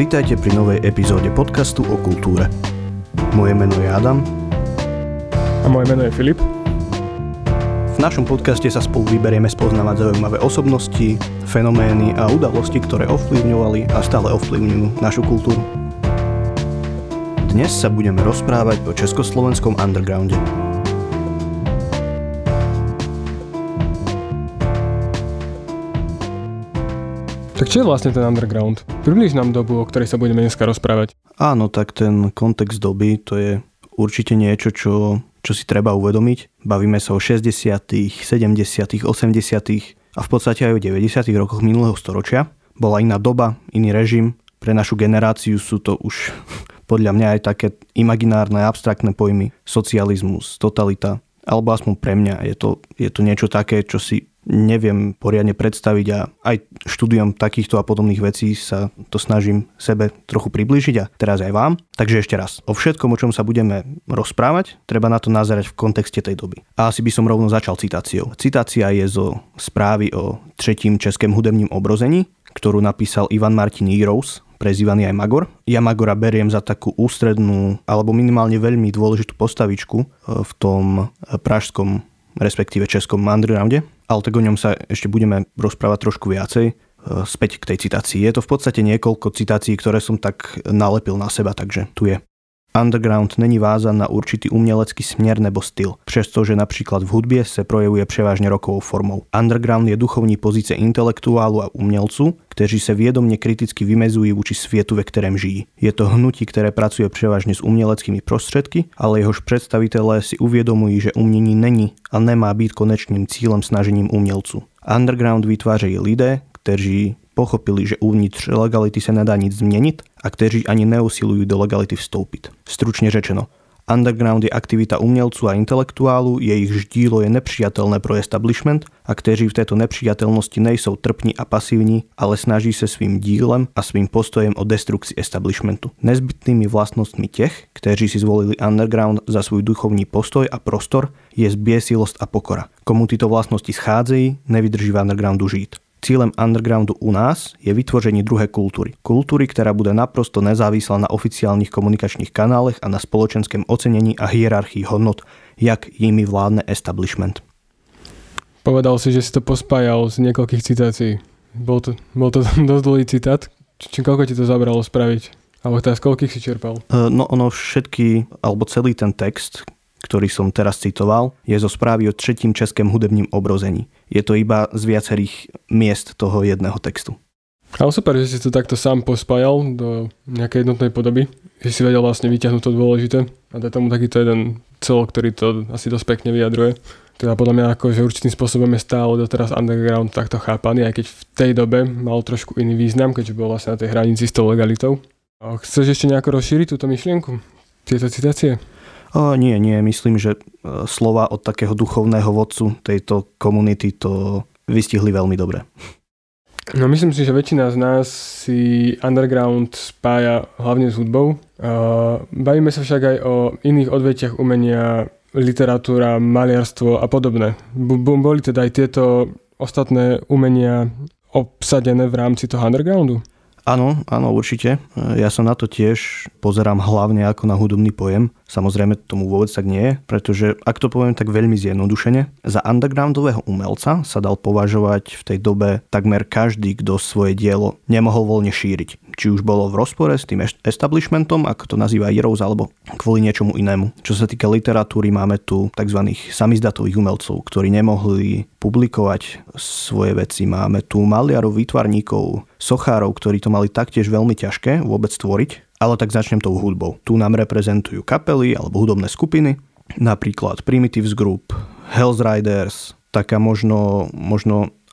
Vitajte pri novej epizóde podcastu o kultúre. Moje meno je Adam. A moje meno je Filip. V našom podcaste sa spolu vyberieme spoznávať zaujímavé osobnosti, fenomény a udalosti, ktoré ovplyvňovali a stále ovplyvňujú našu kultúru. Dnes sa budeme rozprávať o československom undergrounde. Tak čo je vlastne ten underground? Približ nám dobu, o ktorej sa budeme dneska rozprávať. Áno, tak ten kontext doby, to je určite niečo, čo si treba uvedomiť. Bavíme sa o 60., 70., 80. a v podstate aj o 90. rokoch minulého storočia. Bola iná doba, iný režim. Pre našu generáciu sú to už podľa mňa aj také imaginárne, abstraktné pojmy. Socializmus, totalita, alebo aspoň pre mňa je to niečo také, čo si neviem poriadne predstaviť a aj štúdiom takýchto a podobných vecí sa to snažím sebe trochu priblížiť a teraz aj vám. Takže ešte raz, o všetkom, o čom sa budeme rozprávať, treba na to nazerať v kontexte tej doby. A asi by som rovno začal citáciou. Citácia je zo správy o 3. českém hudebním obrození, ktorú napísal Ivan Martin Jirous, prezývaný aj Magor. Ja Magora beriem za takú ústrednú alebo minimálne veľmi dôležitú postavičku v tom pražskom, respektíve českom undergrounde. Ale tak o ňom sa ešte budeme rozprávať trošku viacej. Späť k tej citácii. Je to v podstate niekoľko citácií, ktoré som tak nalepil na seba, takže tu je. Underground není vázan na určitý umělecký směr nebo styl, přestože například v hudbě se projevuje převážně rockovou formou. Underground je duchovní pozice intelektuálu a umělců, kteří se vědomně kriticky vymezují vůči světu, ve kterém žijí. Je to hnutí, které pracuje převážně s uměleckými prostředky, ale jehož představitelé si uvědomují, že umění není a nemá být konečným cílem snažením umělců. Underground vytvářejí lidé, kteří pochopili, že uvnitř legality sa nedá nic zmeniť a kteří ani neusilujú do legality vstúpiť. Stručne řečeno, underground je aktivita umelcu a intelektuálu, jejich ždílo je nepřijatelné pro establishment a kteří v tejto nepřijatelnosti nejsou trpní a pasívni, ale snaží sa svým dílem a svým postojem o destrukcii establishmentu. Nezbytnými vlastnostmi těch, kteří si zvolili underground za svůj duchovní postoj a prostor, je zbiesilosť a pokora. Komu tyto vlastnosti schádzají, nevydrží v undergroundu žiť. Cílem undergroundu u nás je vytvořenie druhej kultúry. Kultúry, ktorá bude naprosto nezávislá na oficiálnych komunikačných kanálech a na spoločenskom ocenení a hierarchii hodnot, jak jimi vládne establishment. Povedal si, že si to pospájal z niekoľkých citácií. Bol to dosť dlhý citát. Koľko ti to zabralo spraviť? Alebo teda z koľkých si čerpal? No ono všetky, alebo celý ten text, ktorý som teraz citoval, je zo správy o 3. českém hudebním obrození. Je to iba z viacerých miest toho jedného textu. Ale super, že si to takto sám pospájal do nejakej jednotnej podoby, že si vedel vlastne vyťahnuť to dôležité a dať tomu takýto jeden celok, ktorý to asi dosť pekne vyjadruje. Teda podľa mňa ako, že určitým spôsobom je stále doteraz underground takto chápaný, aj keď v tej dobe mal trošku iný význam, keďže bol vlastne na tej hranici s tou legalitou. A chceš ešte nejako rozšíriť túto myšlienku? Tieto citácie? Nie, myslím, že slova od takého duchovného vodcu tejto komunity to vystihli veľmi dobre. No myslím si, že väčšina z nás si underground spája hlavne s hudbou. Bavíme sa však aj o iných odvetiach umenia, literatúra, maliarstvo a podobné. Boli teda aj tieto ostatné umenia obsadené v rámci toho undergroundu? Áno, určite. Ja sa na to tiež pozerám hlavne ako na hudobný pojem. Samozrejme tomu vôbec tak nie je, pretože ak to poviem tak veľmi zjednodušene, za undergroundového umelca sa dal považovať v tej dobe takmer každý, kto svoje dielo nemohol voľne šíriť. Či už bolo v rozpore s tým establishmentom, ako to nazýva Jirous, alebo kvôli niečomu inému. Čo sa týka literatúry, máme tu tzv. Samizdatových umelcov, ktorí nemohli publikovať svoje veci. Máme tu maliarov, výtvarníkov, sochárov, ktorí to mali taktiež veľmi ťažké vôbec tvoriť, ale tak začnem tou hudbou. Tu nám reprezentujú kapely alebo hudobné skupiny, napríklad Primitives Group, Hells Riders, taká možno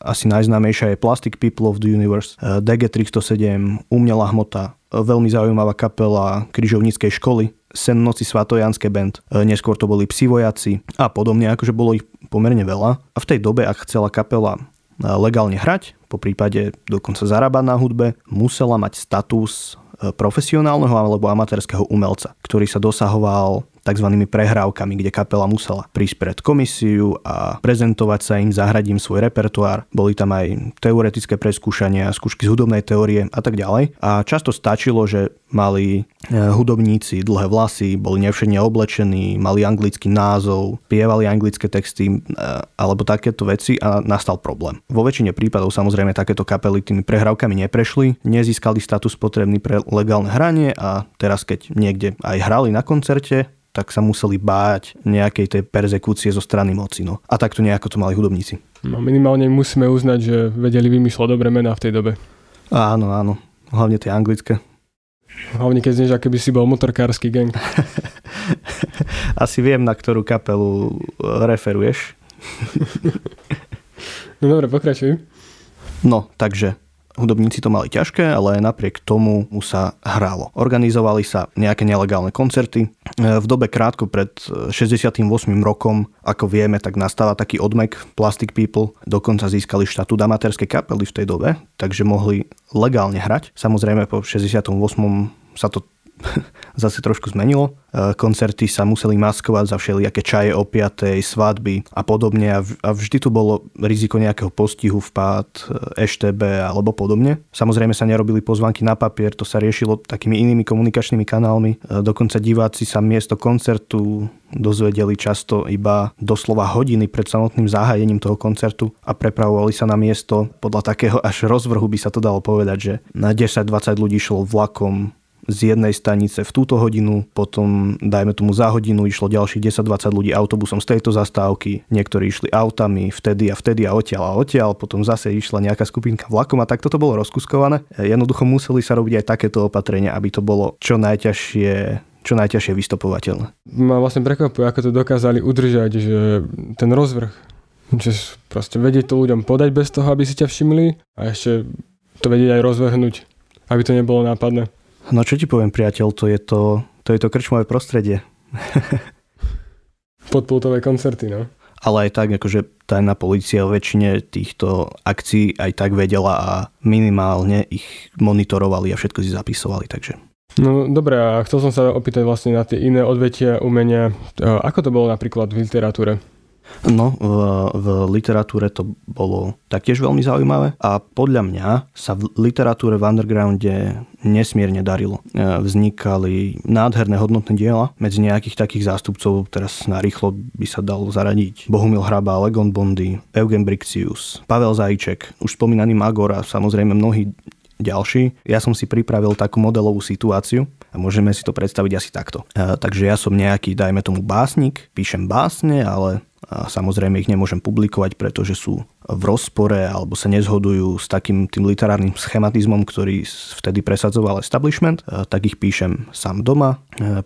asi najznámejšia je Plastic People of the Universe, DG 307, Umelá hmota, veľmi zaujímavá kapela križovníckej školy, Sen noci Svatojanské band, neskôr to boli Psi vojaci a podobne, akože bolo ich pomerne veľa. A v tej dobe, ak chcela kapela legálne hrať, po prípade dokonca zarábať na hudbe, musela mať status profesionálneho alebo amatérskeho umelca, ktorý sa dosahoval takzvanými prehrávkami, kde kapela musela prísť pred komisiu a prezentovať sa im, zahradím svoj repertoár. Boli tam aj teoretické preskúšania, skúšky z hudobnej teórie a tak ďalej. A často stačilo, že mali hudobníci dlhé vlasy, boli nevšedne oblečení, mali anglický názov, pievali anglické texty alebo takéto veci a nastal problém. Vo väčšine prípadov samozrejme takéto kapely tými prehrávkami neprešli, nezískali status potrebný pre legálne hranie a teraz keď niekde aj hrali na koncerte, tak sa museli báť nejakej tej perzekúcie zo strany moci. No. A takto nejako to mali hudobníci. No minimálne musíme uznať, že vedeli vymýšľať dobré mená v tej dobe. Áno, áno. Hlavne tie anglické. Hlavne keď znieš, aké by si bol motorkársky gang. Asi viem, na ktorú kapelu referuješ. No dobre, pokračuj. No, takže... Hudobníci to mali ťažké, ale napriek tomu sa hralo. Organizovali sa nejaké nelegálne koncerty. V dobe krátko pred 68. rokom, ako vieme, tak nastáva taký odmek. Plastic People dokonca získali štatút amatérskej kapely v tej dobe, takže mohli legálne hrať. Samozrejme po 68. sa to zase trošku zmenilo. Koncerty sa museli maskovať za všelijaké čaje opiatej, svadby a podobne a vždy tu bolo riziko nejakého postihu, vpád, EŠTB alebo podobne. Samozrejme sa nerobili pozvánky na papier, to sa riešilo takými inými komunikačnými kanálmi. Dokonca diváci sa miesto koncertu dozvedeli často iba doslova hodiny pred samotným zahájením toho koncertu a prepravovali sa na miesto podľa takého až rozvrhu by sa to dalo povedať, že na 10-20 ľudí šlo vlakom z jednej stanice v túto hodinu, potom dajme tomu za hodinu išlo ďalších 10-20 ľudí autobusom z tejto zastávky, niektorí išli autami vtedy a odtiaľ, potom zase išla nejaká skupinka vlakom a takto to bolo rozkuskované. Jednoducho museli sa robiť aj takéto opatrenia, aby to bolo čo najťažšie vystopovateľné. Ma vlastne prekvapuje, ako to dokázali udržať, že ten rozvrh, že proste vedieť to ľuďom podať bez toho, aby si ťa všimli a ešte to vedieť aj rozvrhnúť, aby to nebolo nápadné. No čo ti poviem, priateľ, to je to krčmové prostredie. Podpultové koncerty, no. Ale aj tak, akože tajná polícia o väčšine týchto akcií aj tak vedela a minimálne ich monitorovali a všetko si zapisovali, takže. No dobre, a chcel som sa opýtať vlastne na tie iné odvetia umenia. Ako to bolo napríklad v literatúre? No, v literatúre to bolo taktiež veľmi zaujímavé a podľa mňa sa v literatúre v undergrounde nesmierne darilo. Vznikali nádherné hodnotné diela, medzi nejakých takých zástupcov, teraz narýchlo by sa dalo zaradiť Bohumil Hrabal, Egon Bondy, Eugen Brikcius, Pavel Zajíček, už spomínaný Magor a samozrejme mnohí ďalší. Ja som si pripravil takú modelovú situáciu, a môžeme si to predstaviť asi takto. Takže ja som nejaký, dajme tomu, básnik, píšem básne, ale samozrejme ich nemôžem publikovať, pretože sú v rozpore alebo sa nezhodujú s takým tým literárnym schematizmom, ktorý vtedy presadzoval establishment. Tak ich píšem sám doma,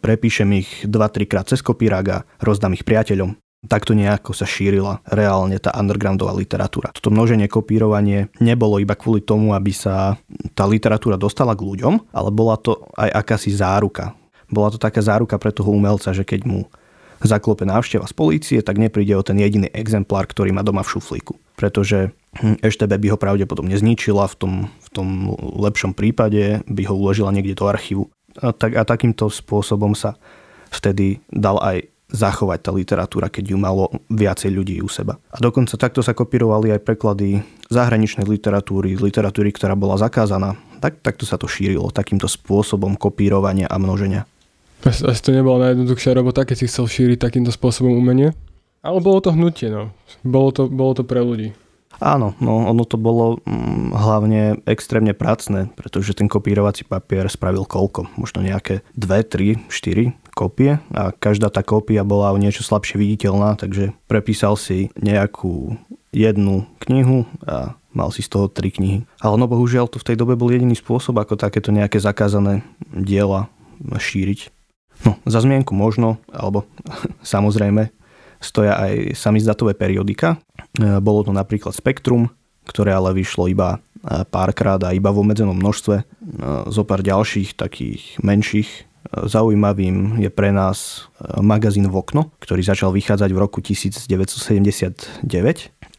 prepíšem ich 2-3 krát cez kopírák a rozdám ich priateľom. Takto nejako sa šírila reálne tá undergroundová literatúra. Toto množenie, kopírovanie nebolo iba kvôli tomu, aby sa tá literatúra dostala k ľuďom, ale bola to aj akási záruka. Bola to taká záruka pre toho umelca, že keď mu zaklope návšteva z polície, tak nepríde o ten jediný exemplár, ktorý má doma v šuflíku. Pretože EŠTB by ho pravdepodobne zničila, v tom lepšom prípade by ho uložila niekde do archívu. A takýmto spôsobom sa vtedy dal aj zachovať tá literatúra, keď ju malo viacej ľudí u seba. A dokonca takto sa kopírovali aj preklady zahraničnej literatúry, literatúry, ktorá bola zakázaná. Takto sa to šírilo, takýmto spôsobom kopírovania a množenia. Asi to nebola najjednoduchšia robota, keď si chcel šíriť takýmto spôsobom umenie? Ale bolo to hnutie, no. Bolo to pre ľudí. Áno, no ono to bolo hlavne extrémne pracné, pretože ten kopírovací papier spravil koľko? Možno nejaké 2, 3, 4 kopie a každá tá kopia bola o niečo slabšie viditeľná, takže prepísal si nejakú jednu knihu a mal si z toho 3 knihy. Ale no bohužiaľ to v tej dobe bol jediný spôsob, ako takéto nejaké zakázané diela šíriť. No, za zmienku možno, alebo samozrejme, stoja aj samizdatové periodika. Bolo to napríklad Spektrum, ktoré ale vyšlo iba párkrát a iba v obmedzenom množstve. Zopár ďalších takých menších. Zaujímavým je pre nás magazín V okno, ktorý začal vychádzať v roku 1979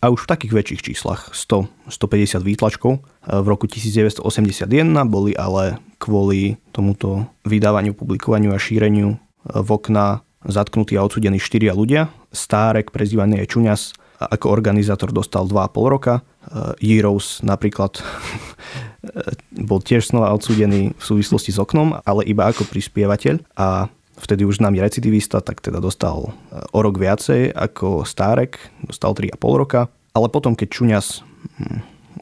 a už v takých väčších číslach 100-150 výtlačkov. V roku 1981 boli ale kvôli tomuto vydávaniu, publikovaniu a šíreniu V okna zatknutí a odsúdení 4 ľudia. Stárek, prezývaný je Čuňas, ako organizátor dostal 2,5 roka. Jirous napríklad bol tiež znova odsúdený v súvislosti s Oknom, ale iba ako prispievateľ a vtedy už známy recidivista, tak teda dostal o rok viacej ako Stárek, dostal 3,5 roka. Ale potom, keď Čuňas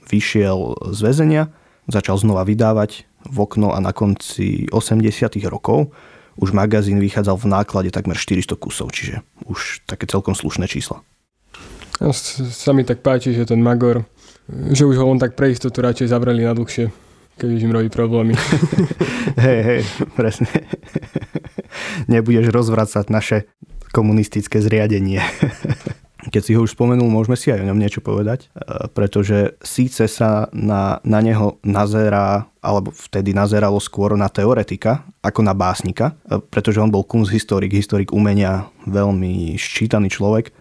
vyšiel z väzenia, začal znova vydávať V okno a na konci 80. rokov už magazín vychádzal v náklade takmer 400 kusov, čiže už také celkom slušné čísla. No, sa mi tak páči, že ten Magor, že už ho len tak pre istotu radšej zabrali na dlhšie, keď už im robí problémy. Hej, presne. Nebudeš rozvracať naše komunistické zriadenie. Keď si ho už spomenul, môžeme si aj o ňom niečo povedať, pretože síce sa na neho nazerá, alebo vtedy nazeralo skôr na teoretika ako na básnika, pretože on bol kunsthistorik, historik umenia, veľmi ščítaný človek,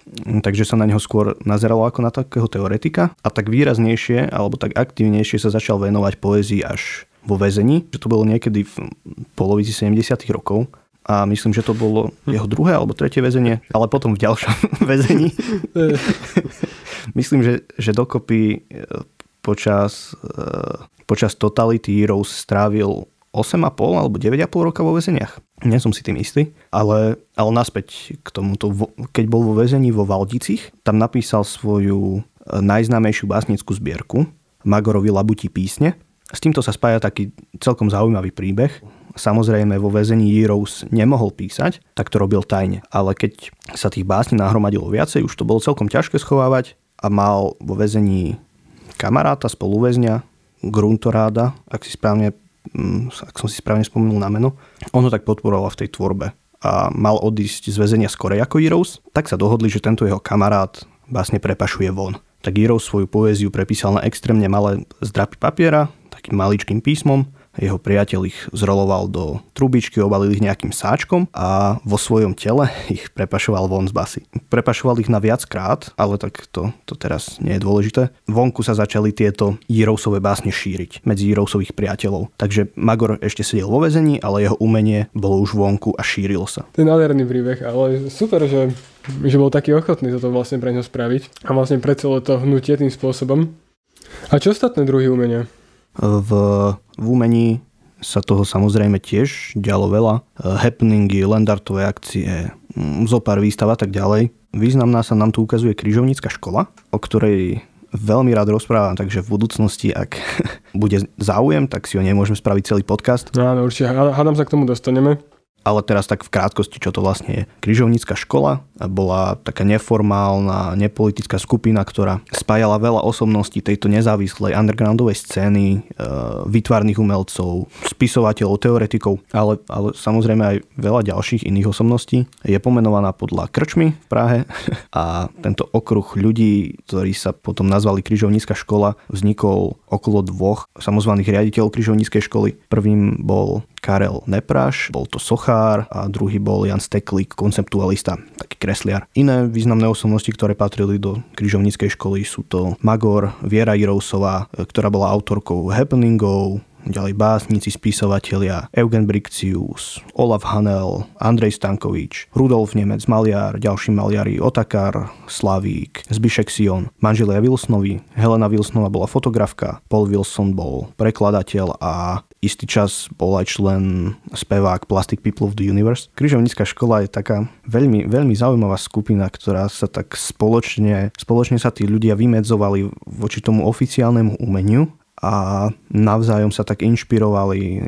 takže sa na neho skôr nazeralo ako na takého teoretika a tak výraznejšie alebo tak aktívnejšie sa začal venovať poézii až vo väzení, že to bolo niekedy v polovici 70. rokov. A myslím, že to bolo jeho druhé alebo tretie väzenie, ale potom v ďalšom väzení. Myslím, že dokopy počas totality Jirous strávil 8,5 alebo 9,5 roka vo väzeniach. Nie som si tým istý, ale naspäť k tomuto. Keď bol vo väzení vo Valdicích, tam napísal svoju najznámejšiu básnickú zbierku Magorovi Labuti písne. S týmto sa spája taký celkom zaujímavý príbeh. Samozrejme, vo väzení Jirous nemohol písať, tak to robil tajne. Ale keď sa tých básní nahromadilo viacej, už to bolo celkom ťažké schovávať a mal vo väzení kamaráta, spoluväzňa, Gruntoráda, ak som si správne spomenul na meno. On ho tak podporoval v tej tvorbe a mal odísť z väzenia skorej ako Jirous, tak sa dohodli, že tento jeho kamarát básne prepašuje von. Tak Jirous svoju poéziu prepísal na extrémne malé zdrapy papiera, takým maličkým písmom. Jeho priateľ ich zroloval do trubičky, obalil ich nejakým sáčkom a vo svojom tele ich prepašoval von z basy. Prepašoval ich na viackrát, ale tak to teraz nie je dôležité. Vonku sa začali tieto Jirousové básne šíriť medzi Jirousových priateľov. Takže Magor ešte sedel vo väzení, ale jeho umenie bolo už vonku a šírilo sa. To je nádherný príbeh, ale super, že bol taký ochotný toto vlastne pre ňo spraviť a vlastne precelo to hnutie tým spôsobom. A čo ostatné druhy umenia? V umení sa toho samozrejme tiež ďalo veľa. Happeningy, landartové akcie, zopár výstav a tak ďalej. Významná sa nám tu ukazuje križovnícka škola, o ktorej veľmi rád rozprávam, takže v budúcnosti, ak bude záujem, tak si o nej môžeme spraviť celý podcast. Áno, určite. Hádam sa k tomu dostaneme. Ale teraz tak v krátkosti, čo to vlastne je. Križovnícka škola bola taká neformálna, nepolitická skupina, ktorá spájala veľa osobností tejto nezávislej undergroundovej scény, výtvarných umelcov, spisovateľov, teoretikov, ale samozrejme aj veľa ďalších iných osobností. Je pomenovaná podľa krčmy v Prahe a tento okruh ľudí, ktorí sa potom nazvali Križovnícka škola, vznikol okolo 2 samozvaných riaditeľov križovníckej školy. Prvým bol Karel Nepraš, bol to sochár a druhý bol Jan Steklik, konceptualista, taký kresliar. Iné významné osobnosti, ktoré patrili do križovníckej školy, sú to Magor, Viera Jirousová, ktorá bola autorkou happeningov, ďalej básnici, spisovatelia Eugen Brikcius, Olaf Hanel, Andrej Stankovič, Rudolf Nemec, maliar, ďalší maliari Otakar Slavík, Zbyšek Sion, manželia Wilsonovi, Helena Wilsonová bola fotografka, Paul Wilson bol prekladateľ a istý čas bol aj člen spevák Plastic People of the Universe. Križovnícka škola je taká veľmi, veľmi zaujímavá skupina, ktorá sa tak spoločne sa tí ľudia vymedzovali voči tomu oficiálnemu umeniu a navzájom sa tak inšpirovali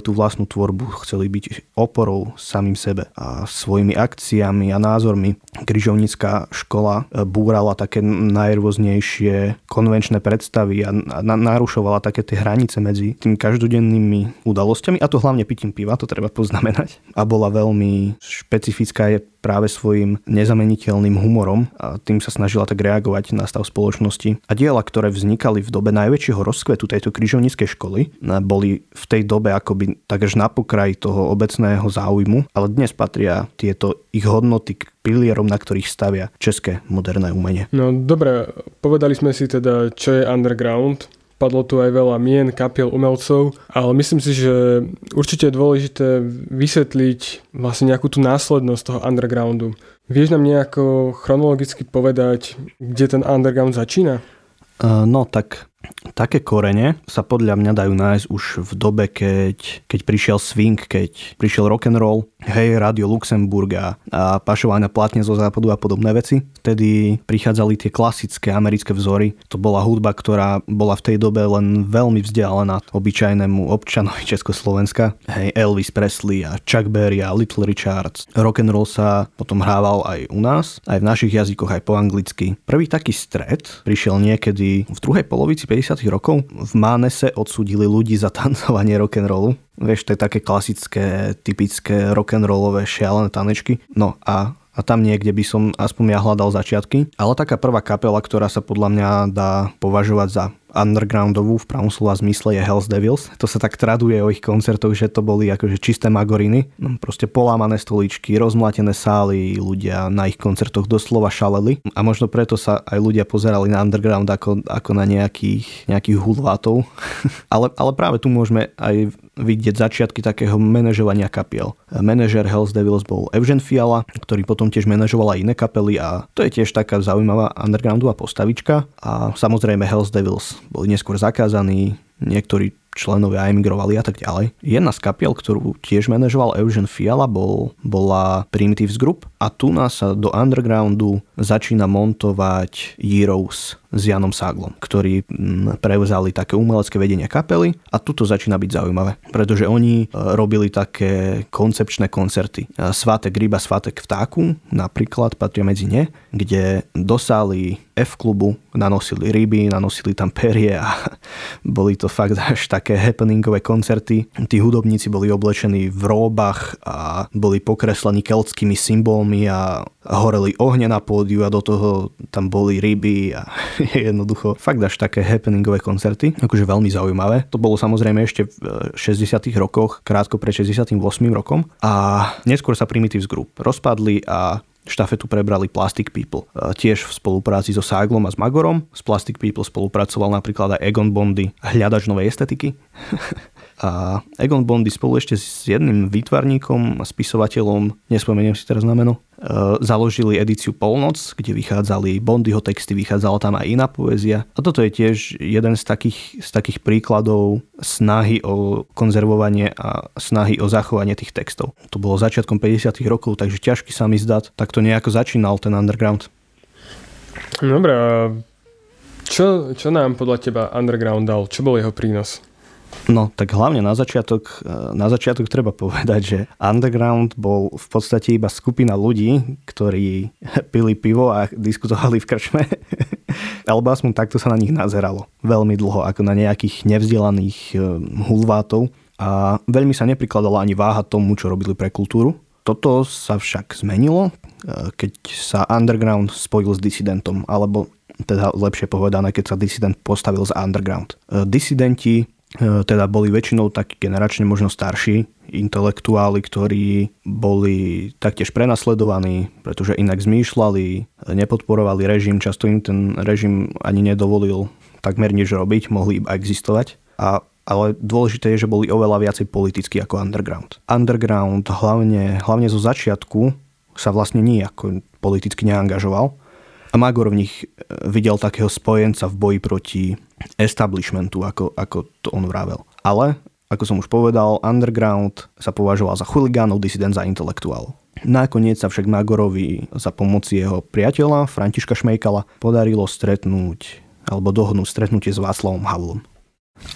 tú vlastnú tvorbu, chceli byť oporou samým sebe a svojimi akciami a názormi. Križovnícka škola búrala také najrôznejšie konvenčné predstavy a narušovala také tie hranice medzi tými každodennými udalosťami, a to hlavne pitím piva, to treba poznamenať, a bola veľmi špecifická je práve svojim nezameniteľným humorom a tým sa snažila tak reagovať na stav spoločnosti. A diela, ktoré vznikali v dobe najväčšieho rozkvetu tejto križovníckej školy, boli v tej dobe akoby takž na pokraji toho obecného záujmu, ale dnes patria tieto ich hodnoty k pilierom, na ktorých stavia české moderné umenie. No dobre, povedali sme si teda, čo je underground, padlo tu aj veľa mien, kapiel, umelcov, ale myslím si, že určite je dôležité vysvetliť vlastne nejakú tú následnosť toho undergroundu. Vieš nám nejako chronologicky povedať, kde ten underground začína? No tak také korene sa podľa mňa dajú nájsť už v dobe, keď prišiel swing, keď prišiel rock'n'roll, hej, rádio Luxemburga a pašované platne zo západu a podobné veci. Vtedy prichádzali tie klasické americké vzory. To bola hudba, ktorá bola v tej dobe len veľmi vzdialená obyčajnému občanovi Československa. Hej, Elvis Presley a Chuck Berry a Little Richards. Rock'n'roll sa potom hrával aj u nás, aj v našich jazykoch, aj po anglicky. Prvý taký stret prišiel niekedy v druhej polovici 50. rokov. V Mánese odsúdili ľudí za tancovanie rock'n'rollu. Vieš, to je také klasické, typické rock'n'rollové šialené tanečky. No a tam niekde by som aspoň ja hľadal začiatky. Ale taká prvá kapela, ktorá sa podľa mňa dá považovať za undergroundovú v pravom slova zmysle, je Hells Devils. To sa tak traduje o ich koncertoch, že to boli akože čisté magoriny. Proste polámané stoličky, rozmlátené sály, ľudia na ich koncertoch doslova šaleli. A možno preto sa aj ľudia pozerali na underground ako na nejakých hulvátov. ale práve tu môžeme aj vidieť začiatky takého manažovania kapiel. Manažer Hells Devils bol Eugen Fiala, ktorý potom tiež manažoval aj iné kapely, a to je tiež taká zaujímavá undergroundová postavička. A samozrejme Hells Devils boli neskôr zakázaní, niektorí členovia emigrovali a tak ďalej. Jedna z kapiel, ktorú tiež manažoval Eugen Fiala, bola Primitives Group, a tu nás sa do undergroundu začína montovať Jirous s Janom Ságlom, ktorí prevzali také umelecké vedenie kapely, a tuto začína byť zaujímavé, pretože oni robili také koncepčné koncerty. Svátek ryba, svátek vtáku napríklad patria medzi ne, kde dosáli F-klubu, nanosili ryby, nanosili tam perie a boli to fakt až také happeningové koncerty. Tí hudobníci boli oblečení v róbach a boli pokreslení keltskými symbolmi a horeli ohne na pódiu a do toho tam boli ryby a jednoducho fakt až také happeningové koncerty, akože veľmi zaujímavé. To bolo samozrejme ešte v 60. rokoch, krátko pred 68. rokom, a neskôr sa Primitives Group rozpadli a štafetu prebrali Plastic People. Tiež v spolupráci so Ságlom a s Magorom. S Plastic People spolupracoval napríklad aj Egon Bondy, hľadač novej estetiky. A Egon Bondy spolu ešte s jedným výtvarníkom a spisovateľom, nespomeniem si teraz na meno, založili edíciu Polnoc, kde vychádzali Bondyho texty, vychádzala tam aj iná poézia. A toto je tiež jeden z takých príkladov snahy o konzervovanie a snahy o zachovanie tých textov. To bolo začiatkom 50. rokov, takže ťažký sa mi zdať. Tak to nejako začínal ten underground. Dobre, čo nám podľa teba underground dal? Čo bol jeho prínos? No, tak hlavne na začiatok treba povedať, že underground bol v podstate iba skupina ľudí, ktorí pili pivo a diskutovali v krčme. Alebo aspoň takto sa na nich nazeralo. Veľmi dlho, ako na nejakých nevzdelaných hulvátov. A veľmi sa neprikladala ani váha tomu, čo robili pre kultúru. Toto sa však zmenilo, keď sa underground spojil s disidentom. Alebo teda lepšie povedané, keď sa disident postavil z underground. Disidenti teda boli väčšinou takí generačne možno starší intelektuáli, ktorí boli taktiež prenasledovaní, pretože inak zmýšľali, nepodporovali režim, často im ten režim ani nedovolil takmer nič robiť, mohli iba existovať. Ale dôležité je, že boli oveľa viacej politicky ako underground. Underground hlavne zo začiatku sa vlastne nijako politicky neangažoval. A Magor v nich videl takého spojenca v boji proti establishmentu, ako to on vravel. Ale, ako som už povedal, underground sa považoval za chuligánov, disident za intelektuálov. Nakoniec sa však Magorovi za pomoci jeho priateľa Františka Šmejkala podarilo dohodnúť stretnutie s Václavom Havlom.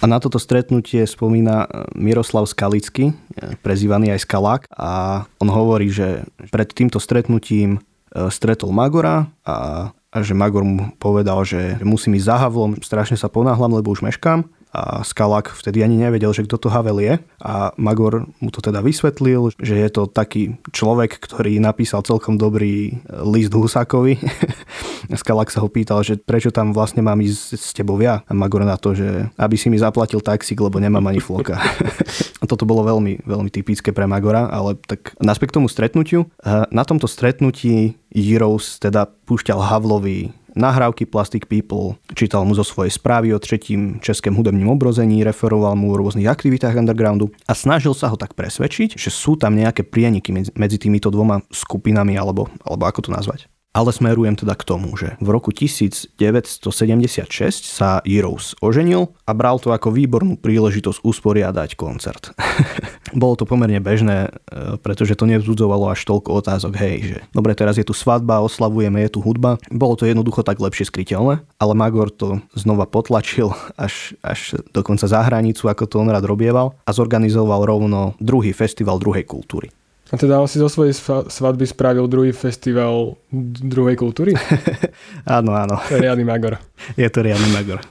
A na toto stretnutie spomína Miroslav Skalicky, prezývaný aj Skalák, a on hovorí, že pred týmto stretnutím stretol Magora a že Magor mu povedal, že musím ísť za Havlom, strašne sa ponáhlam, lebo už meškám. A Skalák vtedy ani nevedel, že kto to Havel je. A Magor mu to teda vysvetlil, že je to taký človek, ktorý napísal celkom dobrý list Husákovi. Skalák sa ho pýtal, že prečo tam vlastne mám ísť s tebou ja. A Magor na to, že aby si mi zaplatil taxík, lebo nemám ani floka. Toto bolo veľmi, veľmi typické pre Magora, ale tak naspäť k tomu stretnutiu. Na tomto stretnutí Jirous teda púšťal Havlovi nahrávky Plastic People, čítal mu zo svojej správy o 3. českém hudobním obrození, referoval mu o rôznych aktivitách undergroundu a snažil sa ho tak presvedčiť, že sú tam nejaké prieniky medzi týmito dvoma skupinami alebo ako to nazvať. Ale smerujem teda k tomu, že v roku 1976 sa Jirous oženil a bral to ako výbornú príležitosť usporiadať koncert. Bolo to pomerne bežné, pretože to nevzbudzovalo až toľko otázok, hej, že dobre, teraz je tu svadba, oslavujeme, je tu hudba. Bolo to jednoducho tak lepšie skryteľné, ale Magor to znova potlačil až dokonca za hranicu, ako to on rád robieval, a zorganizoval rovno druhý festival druhej kultúry. A teda on si zo svojej svadby spravil druhý festival druhej kultúry? Áno. To je riadny Magor. Je to riadny Magor.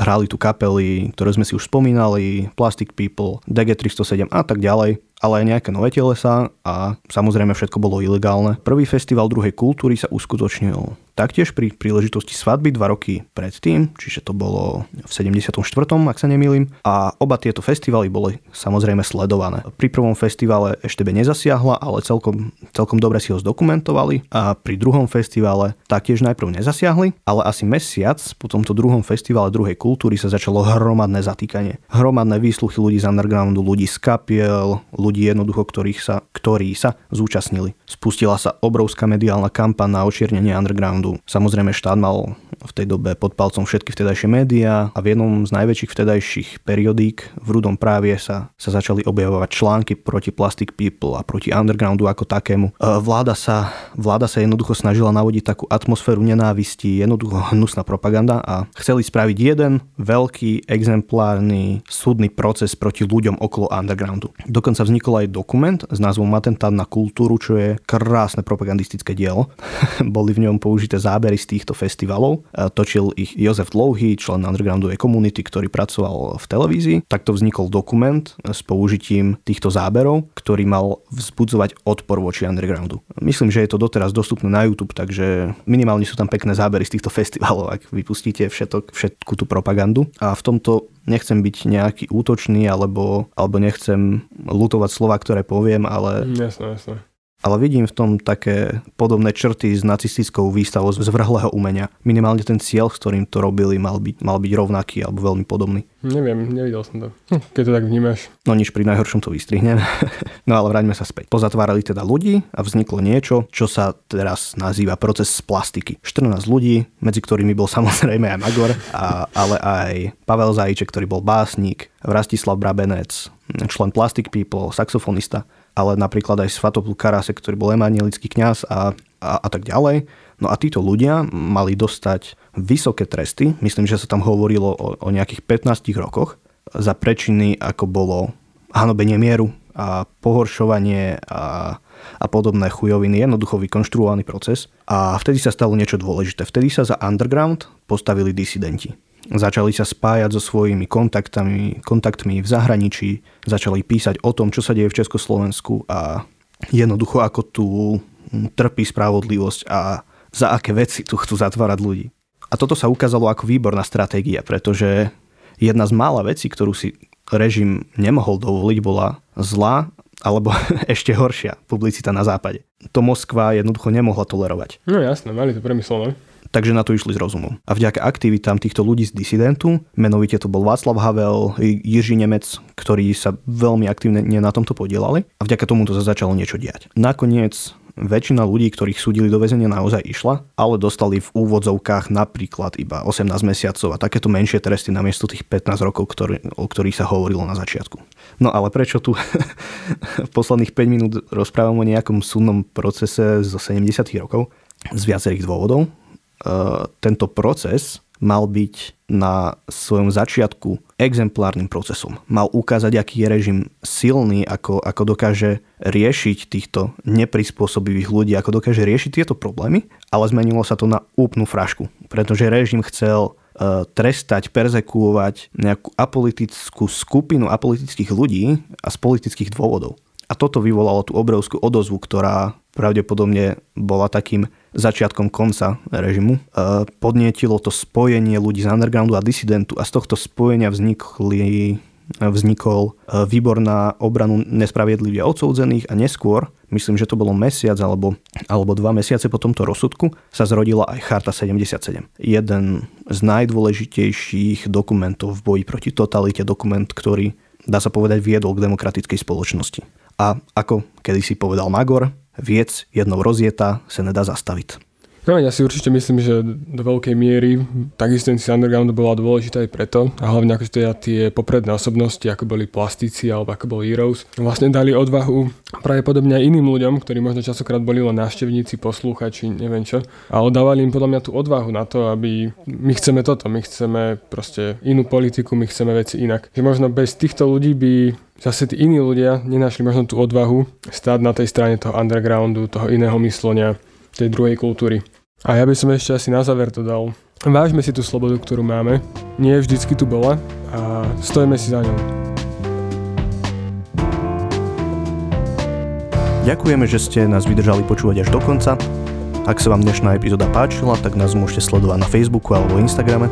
Hrali tu kapely, ktoré sme si už spomínali, Plastic People, DG 307 a tak ďalej, ale aj nejaké nové telesá a samozrejme všetko bolo ilegálne. Prvý festival druhej kultúry sa uskutočnil taktiež pri príležitosti svadby 2 roky predtým, čiže to bolo v 74., ak sa nemýlim, a oba tieto festivaly boli samozrejme sledované. Pri prvom festivale EŠTB nezasiahla, ale celkom dobre si ho zdokumentovali a pri druhom festivale taktiež najprv nezasiahli, ale asi mesiac po tomto druhom festivale druhej kultúry sa začalo hromadné zatýkanie. Hromadné výsluchy ľudí z undergroundu, ľudí z kapiel, ľudí jednoducho, ktorí sa zúčastnili. Spustila sa obrovská mediálna kampaň na očiernenie undergroundu. Samozrejme štát mal v tej dobe pod palcom všetky vtedajšie médiá a v jednom z najväčších vtedajších periodík v Rudom Práve sa začali objavovať články proti Plastic People a proti undergroundu ako takému. Vláda sa jednoducho snažila navodiť takú atmosféru nenávisti, jednoducho hnusná propaganda a chceli spraviť jeden veľký exemplárny súdny proces proti ľuďom okolo undergroundu. Dokonca vznikol aj dokument s názvom Matentát na kulturu, čo je krásne propagandistické dielo. Boli v ňom použité zábery z týchto festivalov. Točil ich Jozef Dlouhy, člen undergroundovej komunity, ktorý pracoval v televízii. Takto vznikol dokument s použitím týchto záberov, ktorý mal vzbudzovať odpor voči undergroundu. Myslím, že je to doteraz dostupné na YouTube, takže minimálne sú tam pekné zábery z týchto festivalov, ak vypustíte všetku tú propagandu. A v tomto nechcem byť nejaký útočný, alebo nechcem ľutovať slova, ktoré poviem, ale... Jasné. Ale vidím v tom také podobné črty s nacistickou výstavou zvrhlého umenia. Minimálne ten cieľ, s ktorým to robili, mal byť rovnaký alebo veľmi podobný. Neviem, nevidel som to. Keď to tak vnímaš. No nič, pri najhoršom to vystrihnem. No ale vráťme sa späť. Pozatvárali teda ľudí a vzniklo niečo, čo sa teraz nazýva proces z plastiky. 14 ľudí, medzi ktorými bol samozrejme aj Magor, ale aj Pavel Zajíček, ktorý bol básnik, Rastislav Brabenec, člen Plastic People, saxofonista, ale napríklad aj Svatopluk Karase, ktorý bol evanjelický kňaz a tak ďalej. No a títo ľudia mali dostať vysoké tresty, myslím, že sa tam hovorilo o nejakých 15 rokoch, za prečiny, ako bolo hanobenie mieru a pohoršovanie a podobné chujoviny, jednoducho vykonštruovaný proces. A vtedy sa stalo niečo dôležité. Vtedy sa za underground postavili disidenti. Začali sa spájať so svojimi kontaktmi v zahraničí, začali písať o tom, čo sa deje v Československu a jednoducho ako tu trpí spravodlivosť a za aké veci tu chcú zatvárať ľudí. A toto sa ukázalo ako výborná stratégia, pretože jedna z mála vecí, ktorú si režim nemohol dovoliť, bola zlá alebo ešte horšia publicita na západe. To Moskva jednoducho nemohla tolerovať. No jasné, mali to premyslené. Takže na to išli s rozumom. A vďaka aktivitám týchto ľudí z disidentu, menovite to bol Václav Havel, Jiří Nemec, ktorí sa veľmi aktívne na tomto podielali, a vďaka tomu to sa začalo niečo diať. Nakoniec väčšina ľudí, ktorých súdili do väzenia, naozaj išla, ale dostali v úvodzovkách napríklad iba 18 mesiacov a takéto menšie tresty namiesto tých 15 rokov, o ktorých sa hovorilo na začiatku. No ale prečo tu v posledných 5 minút rozprávam o nejakom súdnom procese zo 70. rokov? Z viacerých dôvodov. Tento proces mal byť na svojom začiatku exemplárnym procesom. Mal ukázať, aký je režim silný, ako dokáže riešiť týchto neprispôsobivých ľudí, ako dokáže riešiť tieto problémy, ale zmenilo sa to na úplnú frašku, pretože režim chcel trestať, perzekuovať nejakú apolitickú skupinu apolitických ľudí a z politických dôvodov. A toto vyvolalo tú obrovskú odozvu, ktorá pravdepodobne bola takým začiatkom konca režimu. Podnietilo to spojenie ľudí z undergroundu a disidentu a z tohto spojenia vznikli vznikol výbor na obranu nespravedlivo odsúdených a neskôr, myslím, že to bolo mesiac alebo 2 mesiace po tomto rozsudku, sa zrodila aj Charta 77. Jeden z najdôležitejších dokumentov v boji proti totalite, dokument, ktorý, dá sa povedať, viedol k demokratickej spoločnosti. A ako kedysi povedal Magor, vec jednou rozjetá sa nedá zastaviť. No ja si určite myslím, že do veľkej miery tá existencia undergroundu bola dôležitá aj preto, a hlavne akože teda tie popredné osobnosti, ako boli plastici alebo ako bol Jirous, vlastne dali odvahu pravdepodobne aj iným ľuďom, ktorí možno časokrát boli len návštevníci, poslúchači, neviem čo, ale dávali im podľa mňa tú odvahu na to, aby my chceme toto, my chceme proste inú politiku, my chceme veci inak. Že možno bez týchto ľudí by zase tí iní ľudia nenašli možno tú odvahu stáť na tej strane toho undergroundu, toho iného myslenia, tej druhej kultúry. A ja by som ešte asi na záver to dal. Vážme si tú slobodu, ktorú máme. Nie vždycky tu bola a stojíme si za ňou. Ďakujeme, že ste nás vydržali počúvať až do konca. Ak sa vám dnešná epizóda páčila, tak nás môžete sledovať na Facebooku alebo Instagrame.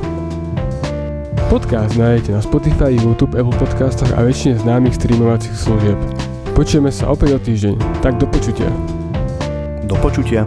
Podcast nájdete na Spotify, YouTube, Apple podcastoch a väčšine známych streamovacích služieb. Počujeme sa opäť o týždeň, tak do počutia.